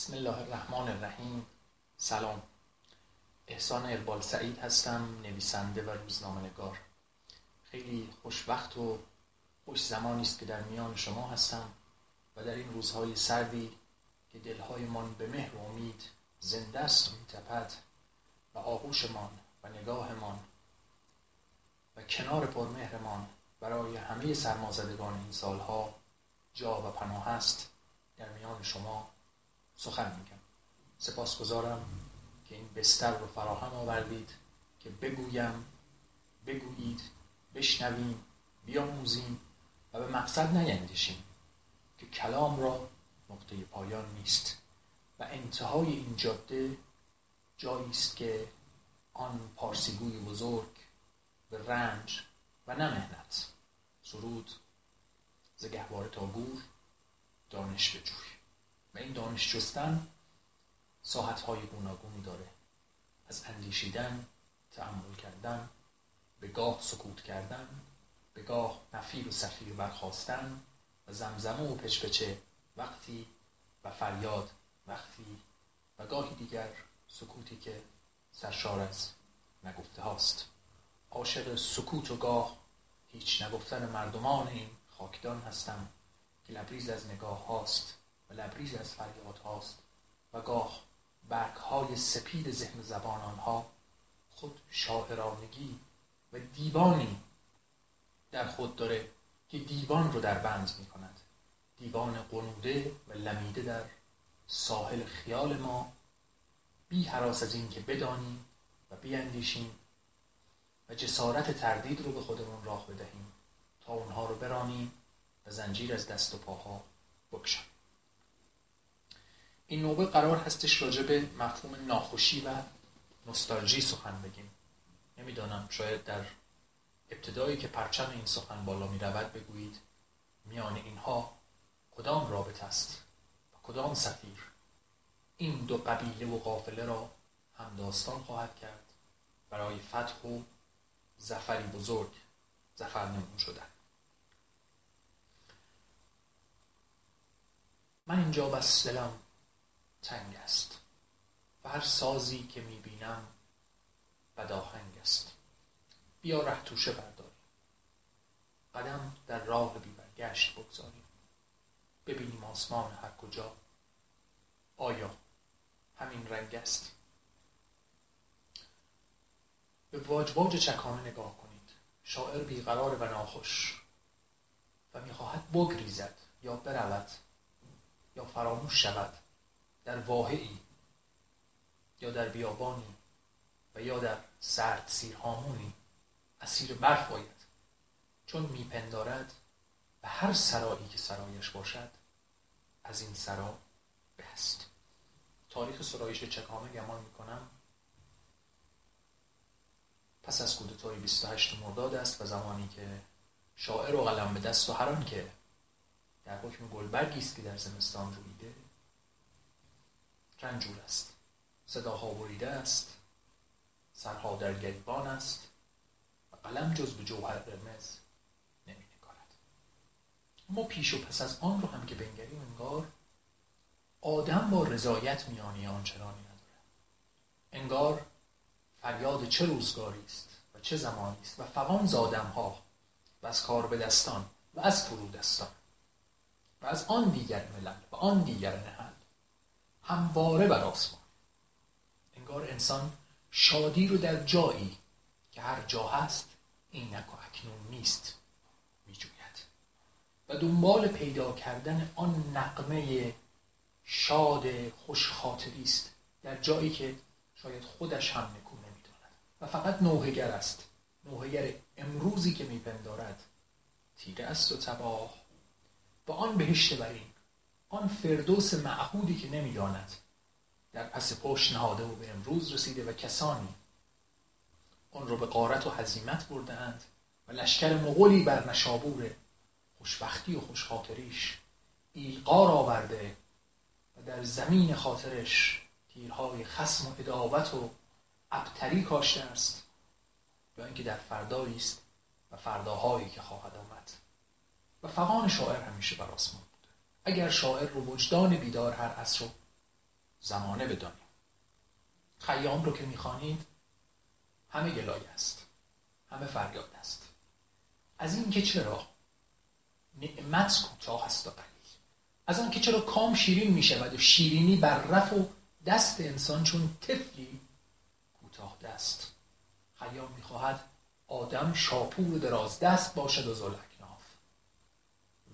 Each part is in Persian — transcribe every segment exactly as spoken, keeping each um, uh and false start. بسم الله الرحمن الرحیم. سلام، احسان اقبال سعید هستم، نویسنده و روزنامه‌نگار. خیلی خوشوقت و خوش زمانی است که در میان شما هستم و در این روزهای سردی که دلهایمان به مهر و امید زنده است و می‌تپد و آغوشمان و نگاهمان و کنار پرمهرمان برای همه سرمازدگان این سالها جا و پناه است، در میان شما سخن میگم. سپاسگزارم که این بستر رو فراهم آوردید که بگویم، بگویید، بشنویم، بیاموزیم و به مقصد نیندیشیم که کلام را نقطه پایان نیست و انتهای این جاده جایی است که آن پارسیگوی بزرگ به رنج و نه محنت. سرود ز گهواره تا گور دانش بجوی. و این دانش جستن ساحت‌های گوناگونی داره، از اندیشیدن، تأمل کردن، به گاه سکوت کردن، به گاه نفیر و صفیر برخواستن و زمزمه و پچپچه وقتی و فریاد وقتی و گاهی دیگر سکوتی که سرشار از نگفته هاست. عاشق سکوت و گاه هیچ نگفتن مردمان این خاکدان هستم که لبریز از نگاه هاست و لبریز از فریاد هاست و گاه برگ های سپید ذهن زبان آنها خود شاعرانگی و دیوانی در خود داره که دیوان رو در بند می کند. دیوان قنوده و لمیده در ساحل خیال ما، بی هراس از این که بدانیم و بیاندیشیم و جسارت تردید رو به خودمون راه بدهیم تا اونها رو برانیم و زنجیر از دست و پاها بکشیم. این نوبه قرار هستش راجع به مفهوم ناخوشی و نوستالژی سخن بگیم. نمیدانم، شاید در ابتدایی که پرچم این سخن بالا می رود بگویید میان اینها کدام رابطه است و کدام سفیر این دو قبیله و قافله را هم داستان خواهد کرد برای فتح و ظفری بزرگ ظفرنمون شدن. من اینجا بس دلم تنگ است و هر سازی که میبینم بداهنگ است. بیا ره توشه برداریم، قدم در راه بی برگشت بگذاریم، ببینیم آسمان هر کجا آیا همین رنگ است. به واج واج چکانه نگاه کنید. شاعر بیقرار و ناخوش و میخواهد بگریزد یا برود یا فراموش شود در واحه‌ای یا در بیابانی و یا در سرد سیرهامونی اسیر برف آید، چون میپندارد به هر سرایی که سرایش باشد از این سرا بهست. تاریخ سرایش چکامه گمان میکنم پس از کودتای بیست و هشتم مرداد است و زمانی که شاعر و قلم به دست و هر آن که در حکم گلبرگی است که در زمستان رویده رنجور است، صداها بریده است، سرها در گریبان است و قلم جز به جوهر قرمز نمی نگارد. اما پیش و پس از آن رو هم که بنگریم انگار آدم با رضایت میانی آنچنانی نداره، انگار فریاد چه روزگاری است و چه زمانی است و فغان ز آدم‌ها و از کار به دستان و از فرودستان و از آن دیگر ملل و آن دیگر نهل همواره بر آسمان. انگار انسان شادی رو در جایی که هر جا هست اینک و اکنون نیست میجوید و دنبال پیدا کردن آن نغمه شاد خوشخاطری است در جایی که شاید خودش هم نکو نمیداند و فقط نوحه‌گر است، نوحه‌گر امروزی که میپندارد تیره است و تباه و آن بهشت برین، آن فردوس معهودی که نمیداند در پس پشت نهاده و به امروز رسیده و کسانی آن رو به غارت و هزیمت برده‌اند و لشکر مغولی بر نشابور خوشبختی و خوشخاطریش ایلقار آورده و در زمین خاطرش تیرهای خصم و عداوت و ابتری کاشته است، یا اینکه در فردایی است و فرداهایی که خواهد آمد و فغان شاعر همیشه بر آسمان بوده. اگر شاعر رو وجدان بیدار هر عصر رو زمانه بدانیم. خیام رو که میخوانید همه گلایه است، همه فریاد است از این که چرا نعمت کوتاه است و قلیل، از آن که چرا کام شیرین میشود و شیرینی بر رف و دست انسان چون طفلی کوتاه دست. خیام میخواهد آدم شاپور و دراز دست باشد و ذوالاکناف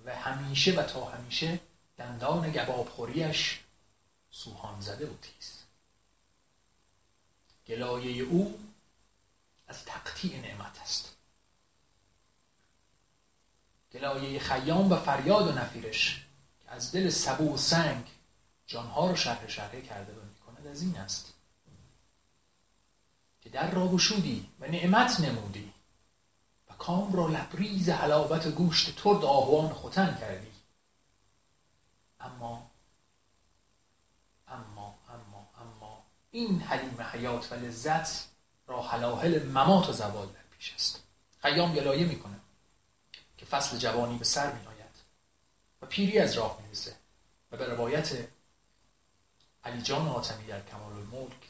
و همیشه و تا همیشه دندان گبابخوریش سوهان زده و تیز. گلایه او از تقطیع نعمت است. گلایه خیام و فریاد و نفیرش که از دل سبو و سنگ جانها رو شرح شرح کرده و میکند از این است که در را گشودی و نعمت نمودی و کام را لبریز حلاوت گوشت ترد آهوان ختن کردی، اما اما اما اما این حلیم حیات و لذت را حلاحل ممات و زوال در پیش است. خیام گلایه میکنه که فصل جوانی به سر می آید و پیری از راه می رسه و به روایت علی جان حاتمی در کمال الملک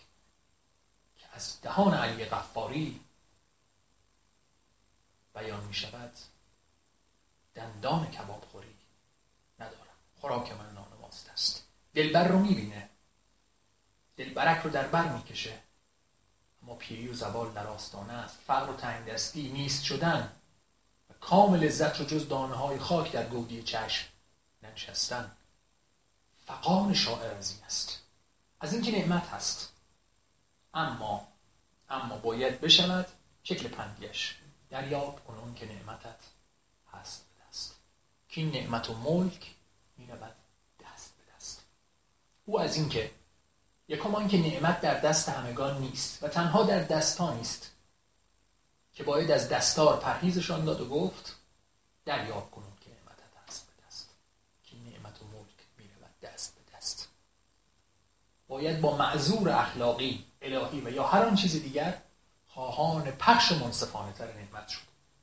که از دهان علی غفاری بیان می شود دندان کباب خوری ندارم، خوراک من نان ماست است. دلبر رو می بینه، دلبرک رو در بر می کشه، اما پیری و زوال در آستانه است. فقر و تنگ دستی، نیست شدن، کامل لذت رو جز دانه‌های خاک در گودی چشم ننشستن. فقان شاعر از این است، از این که نعمت هست، اما اما باید بشود شکل پندیش دریاب کنون که نعمتت هست به دست، که نعمت و ملک می رود دست به دست. او از این که یکم آن که نعمت در دست همگان نیست و تنها در دستان است که باید از دستار پرهیزشان داد و گفت دریاب کنون که نعمتت دست به دست، که نعمت و ملک می‌رود دست به دست. باید با معذور اخلاقی، الهی و یا هر آن چیز دیگر خواهان پخش و منصفانه تر نعمت شد.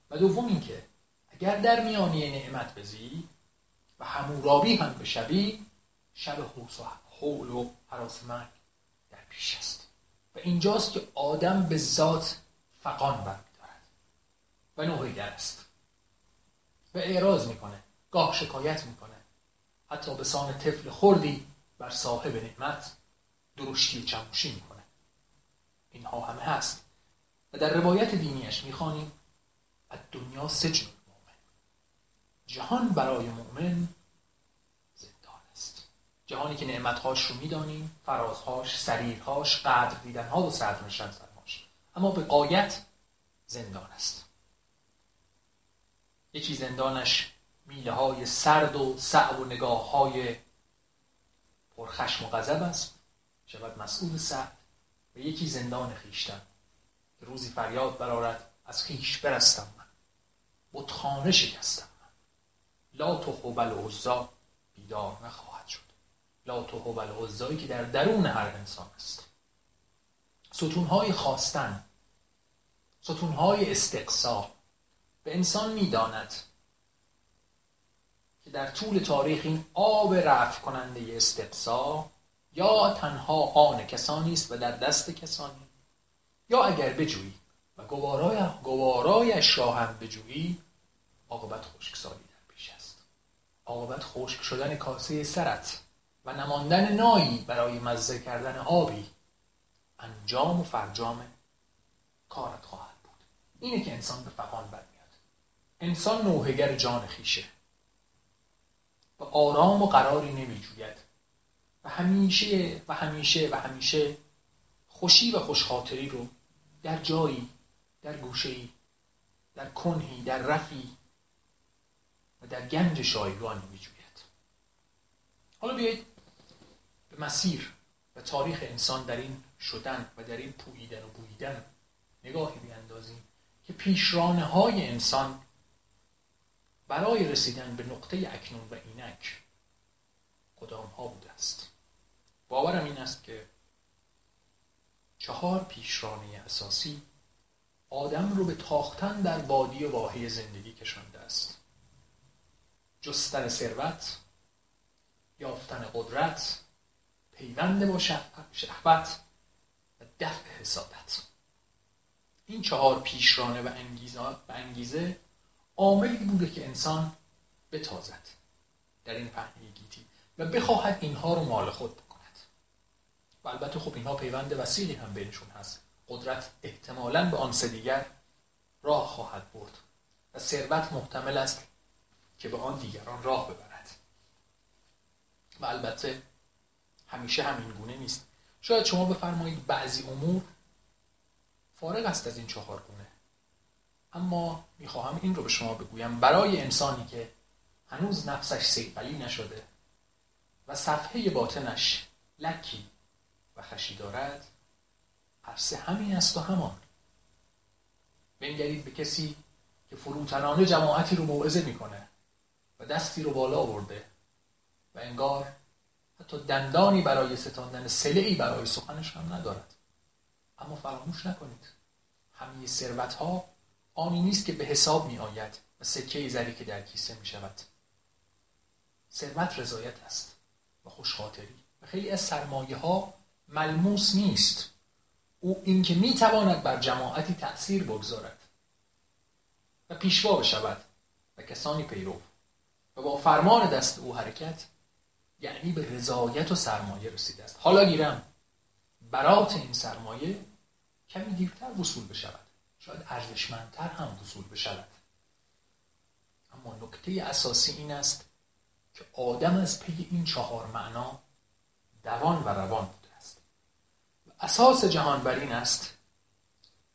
و دوم این که اگر در میانی نعمت بزی و حمورابی هم بشوی، شب حوس و حول و هراس مرگ در پیش است. و اینجاست که آدم به ذات فقان برد و نوهیگر است و اعراض میکنه، گاه شکایت میکنه، حتی به سان طفل خردی بر صاحب نعمت درشتی و چموشی میکنه. اینها همه هست و در روایت دینیش میخوانیم الدنیا سجن المؤمن، جهان برای مؤمن زندان است. جهانی که نعمتهاش رو میدانیم، فرازهاش، سریرهاش، قدر دیدنها و صدر نشن سرماش، اما به غایت زندان است. یکی زندانش میله های سرد و صعب و نگاه های پرخشم و غضب است، شود مسعود سعد. و یکی زندان خیشتن که روزی فریاد برآورد از خیش برستم من، بتخانه شکستم من، لات و هبل و عزی بیدار نخواهد شد. لات و هبل و عزی که در درون هر انسان است. ستونهای خواستن، ستونهای استقصا به انسان میداند که در طول تاریخ این آب رفع کننده استقصا یا تنها آن کسانی است و در دست کسانی، یا اگر بجویی و گوارای گوارایش را هم بجویی، عاقبت خشکسالی در پیش است. عاقبت خشک شدن کاسه سرت و نماندن نایی برای مزه کردن آبی انجام و فرجام کارت خواهد بود. اینه که انسان به فقان برد. انسان نوحه‌گر جان خیشه و آرام و قراری نمیجوید و همیشه و همیشه و همیشه خوشی و خوشخاطری رو در جایی، در گوشه‌ای، در کنهی، در رفی و در گنج شایگانی میجوید. حالا بیایید به مسیر و تاریخ انسان در این شدن و در این پوییدن و بوییدن نگاهی بیندازیم که پیشرانه‌های انسان برای رسیدن به نقطه اکنون و اینک قدام ها بوده است. باورم این است که چهار پیشرانه اساسی آدم رو به تاختن در وادی و واحه زندگی کشانده است: جستن ثروت، یافتن قدرت، پیوند با شهوت و دفع حسادت. این چهار پیشرانه و انگیزه عاملی بوده که انسان بتازد در این پهنه گیتی و بخواهد اینها رو مال خود بکند. و البته خب اینها پیوند وسیلی هم بینشون هست. قدرت احتمالاً به آن سه دیگر راه خواهد برد و ثروت محتمل است که به آن دیگران راه ببرد. و البته همیشه همین گونه نیست. شاید شما بفرمایید بعضی امور فارغ است از این چهار گونه، اما میخواهم این رو به شما بگویم برای انسانی که هنوز نفسش صیقلی نشده و صفحه باطنش لکی و خشی دارد، عرصه همین است و همان. بنگرید به کسی که فروتنانه جماعتی رو موعظه میکنه و دستی رو بالا آورده و انگار حتی دندانی برای ستاندن، سلعی برای سخنش هم ندارد. اما فراموش نکنید همه ثروت ها آنی نیست که به حساب می آید و سکه زری که در کیسه می شود. ثروت رضایت است و خوشخاطری و خیلی از سرمایه ها ملموس نیست. او این که می تواند بر جماعتی تأثیر بگذارد و پیشوا بشود و کسانی پیرو و با فرمان دست او حرکت، یعنی به رضایت و سرمایه رسیده است. حالا گیرم برات این سرمایه کمی دیرتر وصول بشود، شاید ارزشمندتر هم وصول بشود. اما نکته اساسی این است که آدم از پی این چهار معنا دوان و روان بوده است. و اساس جهان بر این است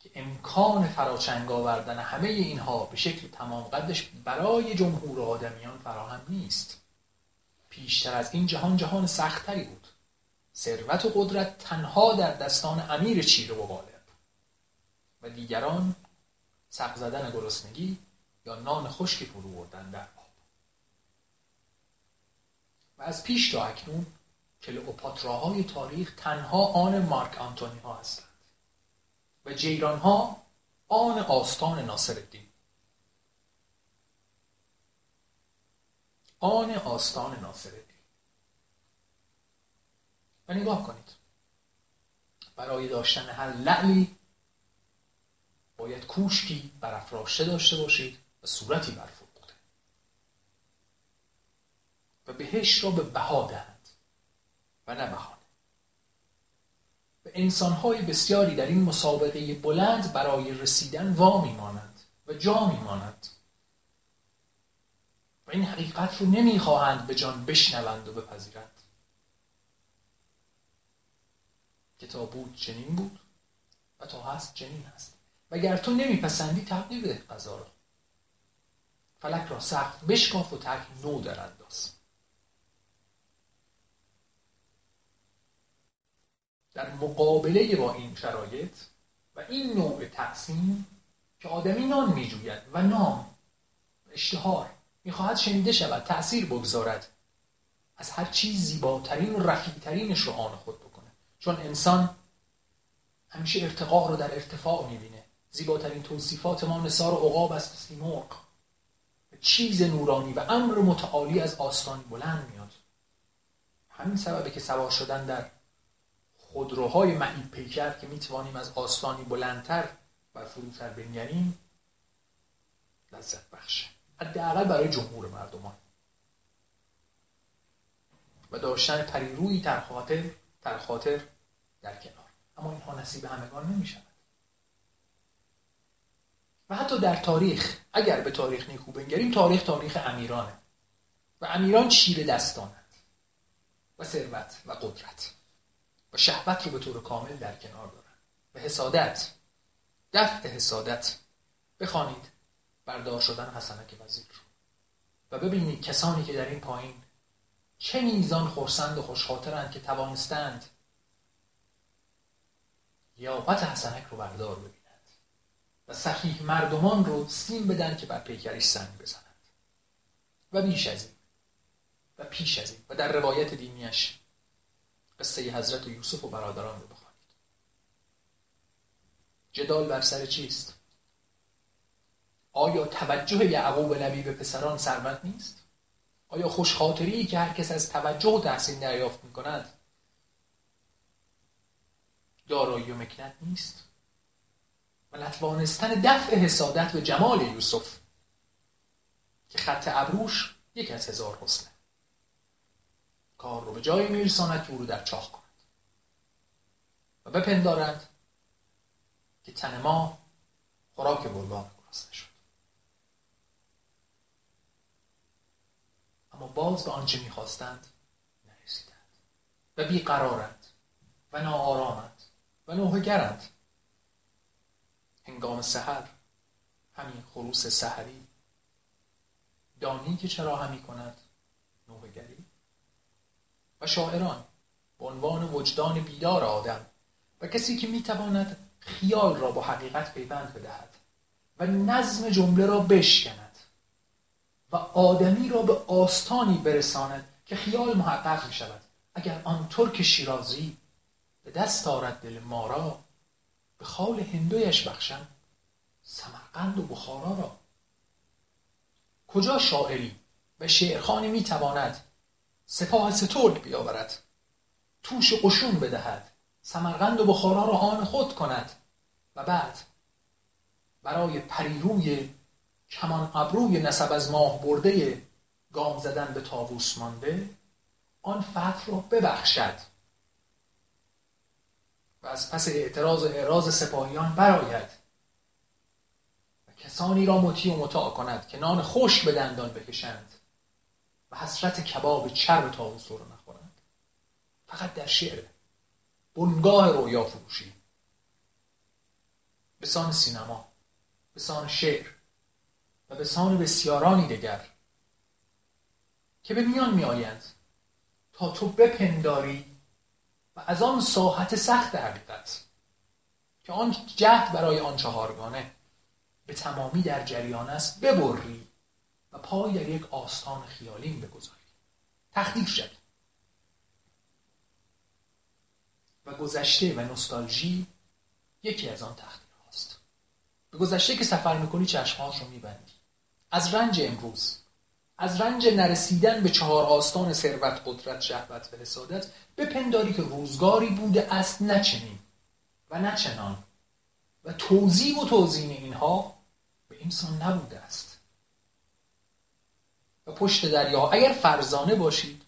که امکان فراچنگ آوردن همه اینها به شکل تمام قدش برای جمهور آدمیان فراهم نیست. پیشتر از این جهان جهان سختری بود. ثروت و قدرت تنها در دستان امیر چیره و غالب و دیگران سق زدن گرسنگی یا نان خشکی فرو بردن در آب. و از پیش تا اکنون کلئوپاتراهای تاریخ تنها آن مارک آنتونی ها هستند و جیران ها آن آستان ناصرالدین، آن آستان ناصرالدین. و نگاه کنید، برای داشتن هر لعلی باید کوشکی برافراشته داشته باشید و صورتی برفروخته و بهش را به بها دهند و نه بهانه. و انسان‌های بسیاری در این مسابقه بلند برای رسیدن وا می‌مانند و جا می‌مانند و این حقیقت رو نمی‌خواهند به جان بشنوند و بپذیرند. که تا بود چنین بود و تا هست چنین هست. وگر تو نمیپسندی تغییر بده قضا را. فلک را سخت بشکاف و ترک نو در انداز. در مقابله با این شرایط و این نوع تقسیم که آدمی نان میجوید و نام و اشتهار میخواهد شنیده شود، تأثیر بگذارد، از هر چیز زیباترین و رفیعترینش رو آن خود بکنه. چون انسان همیشه ارتقا رو در ارتفاع میبینه. زیباترین توصیفات ما نثار عقاب است و سیمرغ، چیز نورانی و امر متعالی از آستان بلند میاد. همین سببه که سوار شدن در خودروهای معیب پیکر که میتوانیم از آستانی بلندتر و فروتر بنگریم لذت بخشه، حداقل برای جمهور مردمان. و داشتن پریرویی در خاطر در خاطر در کنار. اما اینها نصیب همگان نمی شود. و حتی در تاریخ اگر به تاریخ نیکو بنگریم، تاریخ تاریخ امیرانه و امیران چیره دستانند و ثروت و قدرت و شهوت رو به طور کامل در کنار دارند و حسادت، دفع حسادت. بخوانید بردار شدن حسنک وزیر و ببینید کسانی که در این پایین چه میزان خرسند و خوشخاطرند که توانستند یاقت حسنک رو بردار ببینند و صحیح مردمان رو سیم بدن که بر پیکرش سنگ بزنند. و بیش از این و پیش از این و در روایت دینیش قصه حضرت و یوسف و برادران رو بخوانید. جدال بر سر چیست؟ آیا توجه یعقوب نبی به پسران ثروت نیست؟ آیا خوشخاطری که هر کس از توجه و تحسین دریافت می‌کند دارایی و مکنت نیست و نتوانستن دفع حسادت به جمال یوسف که خط ابروش یک از هزار حسنه کار رو به جایی میرساند که او رو در چاه کند و بپندارد که تن ما خوراک بلبان گرسنه شد. اما باز به آنچه میخواستند نرسیدند و بیقرارند و ناآرامند و نوحه‌گرند. هنگام سحر، همین خروس سحری، دانی که چرا همی کند نوحه‌گری و شاعران به عنوان وجدان بیدار آدم و کسی که میتواند خیال را با حقیقت پیوند بدهد و نظم جمله را بشکند و آدمی را به آستانی برساند که خیال محقق می شود. اگر آن ترک شیرازی به دست آرد دل ما را، به خال هندویش بخشم سمرقند و بخارا را. کجا شاعری و شعرخانی می تواند سپاه سترگ بیاورد، توش قشون بدهد، سمرقند و بخارا را آن خود کند و بعد برای پریروی کمان ابروی نسب از ماه برده گام زدن به طاووس مانده آن فتح را ببخشد و از پس اعتراض و اعراض سپاهیان براید و کسانی را مطیع و مطاع کند که نان خشک به دندان بکشند و حسرت کباب چرب طاووس را نخورند. فقط در شعر بنگاه رویا فروشی به سان سینما، به سان شعر و به سان بسیارانی دیگر که به میان می آیند تا تو بپنداری و از آن ساحت سخت حقیقت که آن جهد برای آن چهارگانه به تمامی در جریان است ببری و پای در یک آستان خیالی بگذاری، تخدیع شد و گذشته و نوستالژی یکی از آن تخدیع هاست. به گذشته که سفر میکنی چشمهاش رو میبندی از رنج امروز، از رنج نرسیدن به چهار آستان ثروت، قدرت، شهوت و حسادت بپنداری که روزگاری بوده است نچنین و نچنان و توزیع و توزین اینها به این سان نبوده است و پشت دریا اگر فرزانه باشید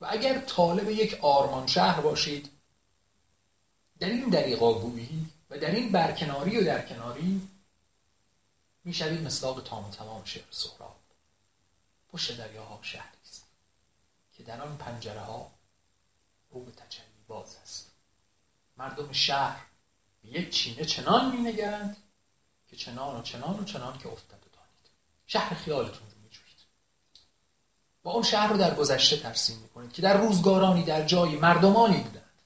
و اگر طالب یک آرمان شهر باشید در این دریغابویی و در این برکناری و در کناری میشوید مصداق تام و تمام شعر سهراب. پشت دریاها شهری است که در آن پنجره ها رو به تجلی باز است. مردم شهر به یک چینه چنان می نگرند که چنان و چنان و چنان که افتاد و دانید. شهر خیالتون رو می جوید و اون شهر رو در گذشته ترسیم می کنید که در روزگارانی در جایی مردمانی بودند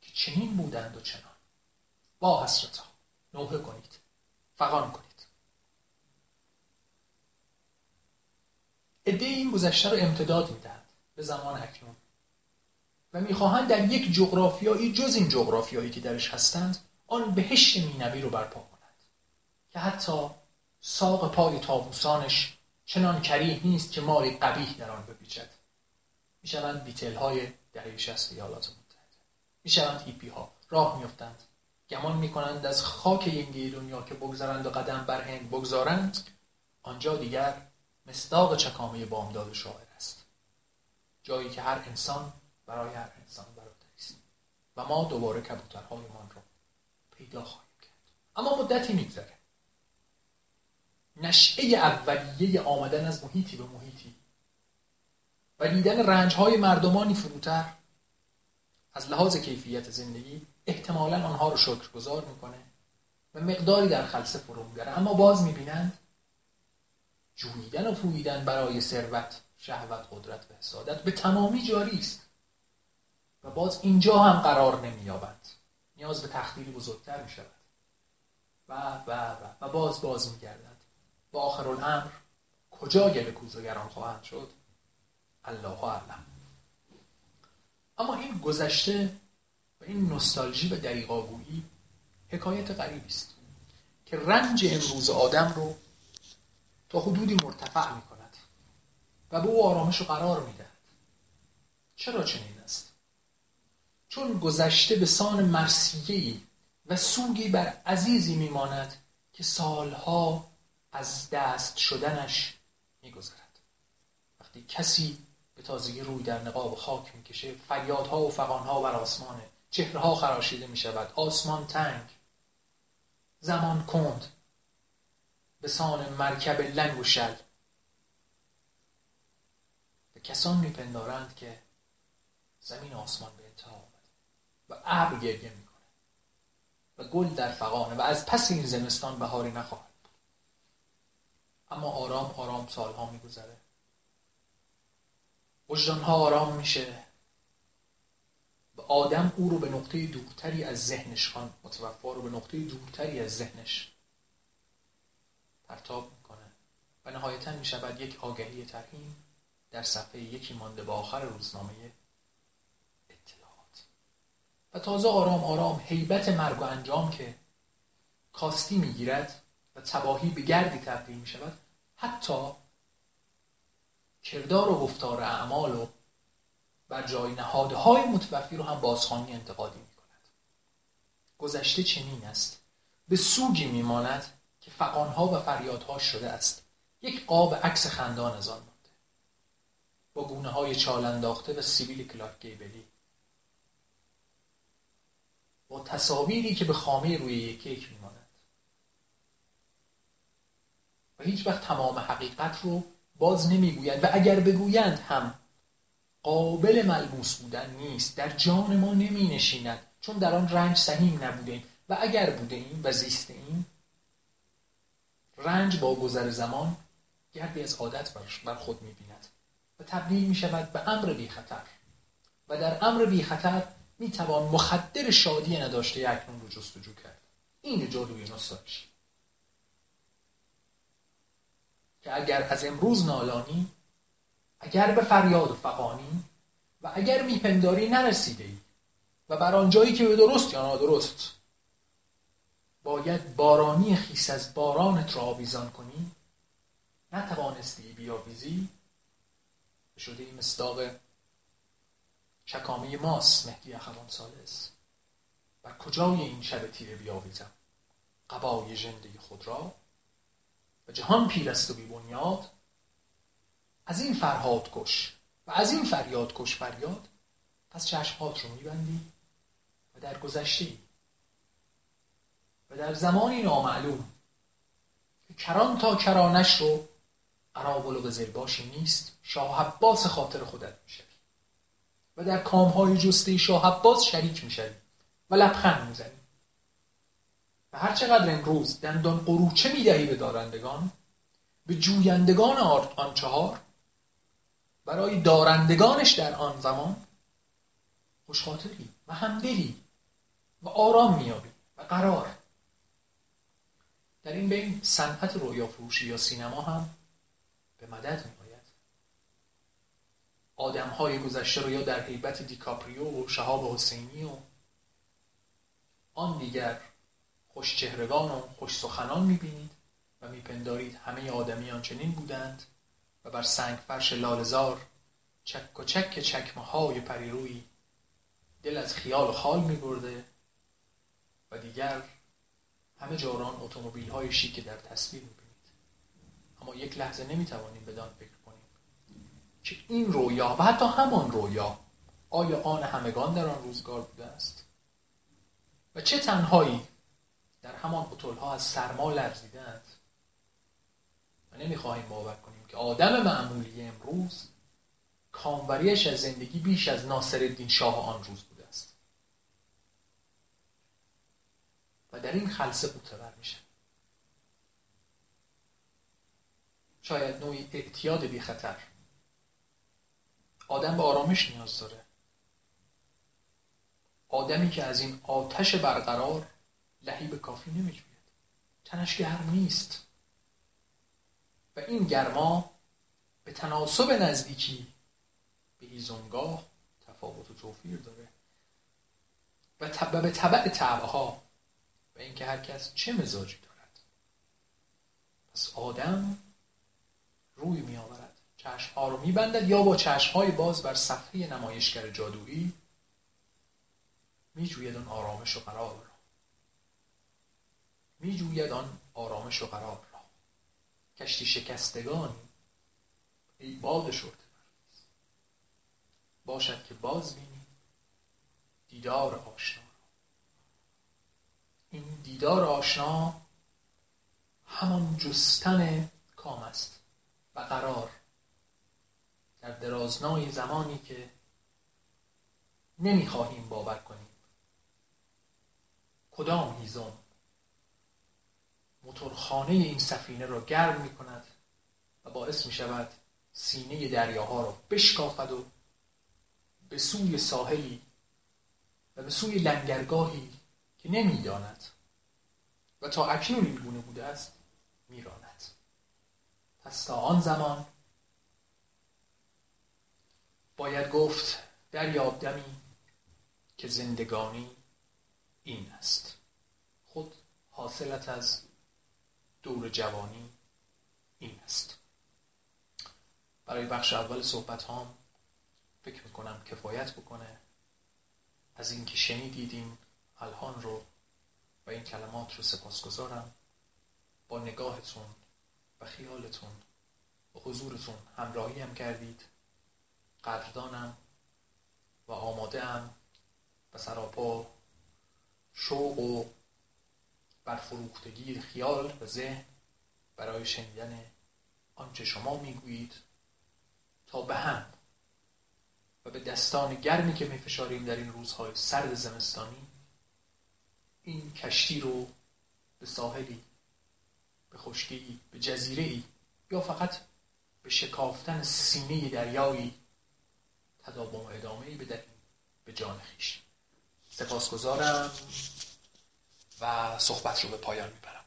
که چنین بودند و چنان. با حسرت ها نوحه کنید، فغان کنید. عده این گذشته رو امتداد میدهند به زمان اکنون و میخواهند در یک جغرافیایی جز این جغرافیایی که درش هستند آن بهشت مینوی رو برپا کنند که حتی ساق پای طاووسانش چنان کریه نیست که ماری قبیح در آن بپیچد. میشوند بیتل های دهه شصت ایالات متحده، میشوند هیپی ها، راه میافتند، گمان میکنند از خاک ینگی دنیا که بگذارند و قدم بر هند بگذارند آنجا دیگر مصداق چکامه بامداد شاعر است، جایی که هر انسان برای هر انسان برادری است و ما دوباره کبوترهایمان را پیدا خواهیم کرد. اما مدتی میگذره، نشئه اولیه آمدن از محیطی به محیطی و دیدن رنجهای مردمانی فروتر از لحاظ کیفیت زندگی احتمالاً آنها را شکرگزار میکنه و مقداری در خلسه فرو می‌گره. اما باز میبینند جویدن و پوییدن برای ثروت، شهوت، قدرت و حسادت به تمامی جاری است و باز اینجا هم قرار نمی‌یابند. نیاز به تخدیری بزرگتر می‌شود و و و و باز باز می‌گردند و آخرالامر کجا گله کوزگران خواهند شد؟ الله اعلم. اما این گذشته و این نوستالژی و دریغاگویی حکایت غریبی است که رنج امروز آدم رو تا حدودی مرتفع می کند و به او آرامش و قرار می دهد. چرا چنین است؟ چون گذشته به سان مرثیه‌ای و سوگی بر عزیزی میماند که سالها از دست شدنش میگذرد. وقتی کسی به تازگی روی در نقاب خاک میکشه، فریادها و فغانها بر آسمانه، چهره‌ها خراشیده میشود، آسمان تنگ، زمان کند، به سان مرکب لنگ و شل. به کسان میپندارند که زمین آسمان به انتها آمده و ابر گریه میکنه و گل در فغانه و از پس این زمستان بهاری نخواهد. اما آرام آرام سالها میگذره، وجدانها آرام میشه و آدم او رو به نقطه دورتری از ذهنش، خان متوفا رو به نقطه دورتری از ذهنش پرتاب میکنه و نهایتا میشود یک آگهی ترهیم در صفحه یکی مانده به آخر روزنامه اطلاعات. و تازه آرام آرام هیبت مرگ و انجام که کاستی میگیرد و تباهی به گردی تبدیل میشود، حتی کردار و گفتار اعمال و بر جای نهادهای متوفی رو هم بازخوانی انتقادی میکند. گذشته چنین است، به سوگی میماند که فغانها و فریادها شده است، یک قاب عکس خندان از آن مانده، با گونه های چال انداخته و سیبیل کلارک گیبلی، با تصاویری که به خامه روی یک کیک میماند و هیچ وقت تمام حقیقت رو باز نمیگویند و اگر بگویند هم قابل ملموس بودن نیست، در جان ما نمی نشیند، چون در آن رنج سهیم نبوده ایم و اگر بوده ایم و زیسته ایم، رنج با گذر زمان گردی از عادت بر خود می بیند و تبدیل می شود به امر بی خطر و در امر بی خطر می توان مخدر شادی نداشته اکنون رو جستجو کرد. این جادوی نوستالژی که اگر از امروز نالانی، اگر به فریاد و فغانی و اگر میپنداری نرسیده ای و بر آن جایی که به درست یا نادرست باید بارانی خیس از بارانت را آویزان کنی نتوانستی بیاویزی، شده این مصداق شکامه ماست مهدی اخوان ثالث. و کجای این شب تیره بیاویزم قبای ژندهی خود را و جهان پیرست و بی بنیاد، از این فرهاد کش و از این فریاد کش فریاد. پس چشمات رو میبندی و در گذشتی و در زمانی نامعلوم که کران تا کرانش رو عراول و غزل باشی نیست، شاه عباس خاطر خودت میشوی و در کامهای جسته شاه عباس شریک میشوی و لبخند میزنی و هرچقدر امروز دندان قروچه میدهی به دارندگان، به جویندگان آن چهار برای دارندگانش در آن زمان خوشخاطری و همدلی و آرام میابی و قرار. در این بین صنعت رویا فروشی یا سینما هم به مدد میآید. آدمهای گذشته رو یا در هیبت دیکاپریو و شهاب حسینی و آن دیگر خوش چهرگان و خوش سخنان میبینید و میپندارید همه آدمیان چنین بودند و بر سنگ فرش لاله‌زار چک و چک چکمه‌های پریرویی دل از خیال و خال می‌برده و دیگر همه جاران اتومبیل‌های شیک در تصویر می‌بینید. اما یک لحظه نمی‌توانیم بدان فکر کنیم که این رویا و حتی همان رویا آیا آن همگان در آن روزگار بوده است و چه تنهایی در همان بتول‌ها از سرما لرزیدند. و نمیخواهیم باور کنیم که آدم معمولی امروز کاموریش از زندگی بیش از ناصرالدین شاه آن روز بوده است و در این خلسه اوتور میشه. شاید نوعی اعتیاد بی خطر. آدم به آرامش نیاز داره، آدمی که از این آتش برقرار لهیب کافی نمیجوید، تنش گرم نیست و این گرما به تناسب نزدیکی به هیزمگاه تفاوت و توفیر داره و طب... به طبع طبعها و اینکه هر کس چه مزاجی دارد. پس آدم روی می آورد، چشمها رو می بندد یا با چشمهای باز بر صفحه نمایشگر جادویی می جوید آن آرامش و قرار را، می جوید آن آرامش و قرار را. کشتی شکستگانی ای باد شرطه برخیز، باشد که باز بینی دیدار آشنا را. این دیدار آشنا همان جستن کام است و قرار در درازنای زمانی که نمیخواهیم باور کنیم. کدام هیزم موتورخانه این سفینه را گرم میکند و باعث میشود سینه دریاها را بشکافد و به سوی ساحلی و به سوی لنگرگاهی که نمیداند و تا اکنون این گونه بوده است میراند. پس تا آن زمان باید گفت دریاب دمی که زندگانی این است، خود حاصلت از دور جوانی این است. برای بخش اول صحبت هام فکر میکنم کفایت بکنه. از اینکه شنیدید این الحان رو و این کلمات رو سپاسگزارم. با نگاهتون و خیالتون و حضورتون همراهی هم کردید. قدردانم و آماده ام و سراپا شوق و برفروختگی خیال و ذهن برای شنیدن آنچه شما میگویید تا به هم و به دستان گرمی که میفشاریم در این روزهای سرد زمستانی این کشتی رو به ساحلی، به خشکی، به جزیره‌ای یا فقط به شکافتن سینه دریایی تداوم و ادامه‌ای بدهیم به جان خویش. سپاسگزارم و صحبت رو به پایان میبرم.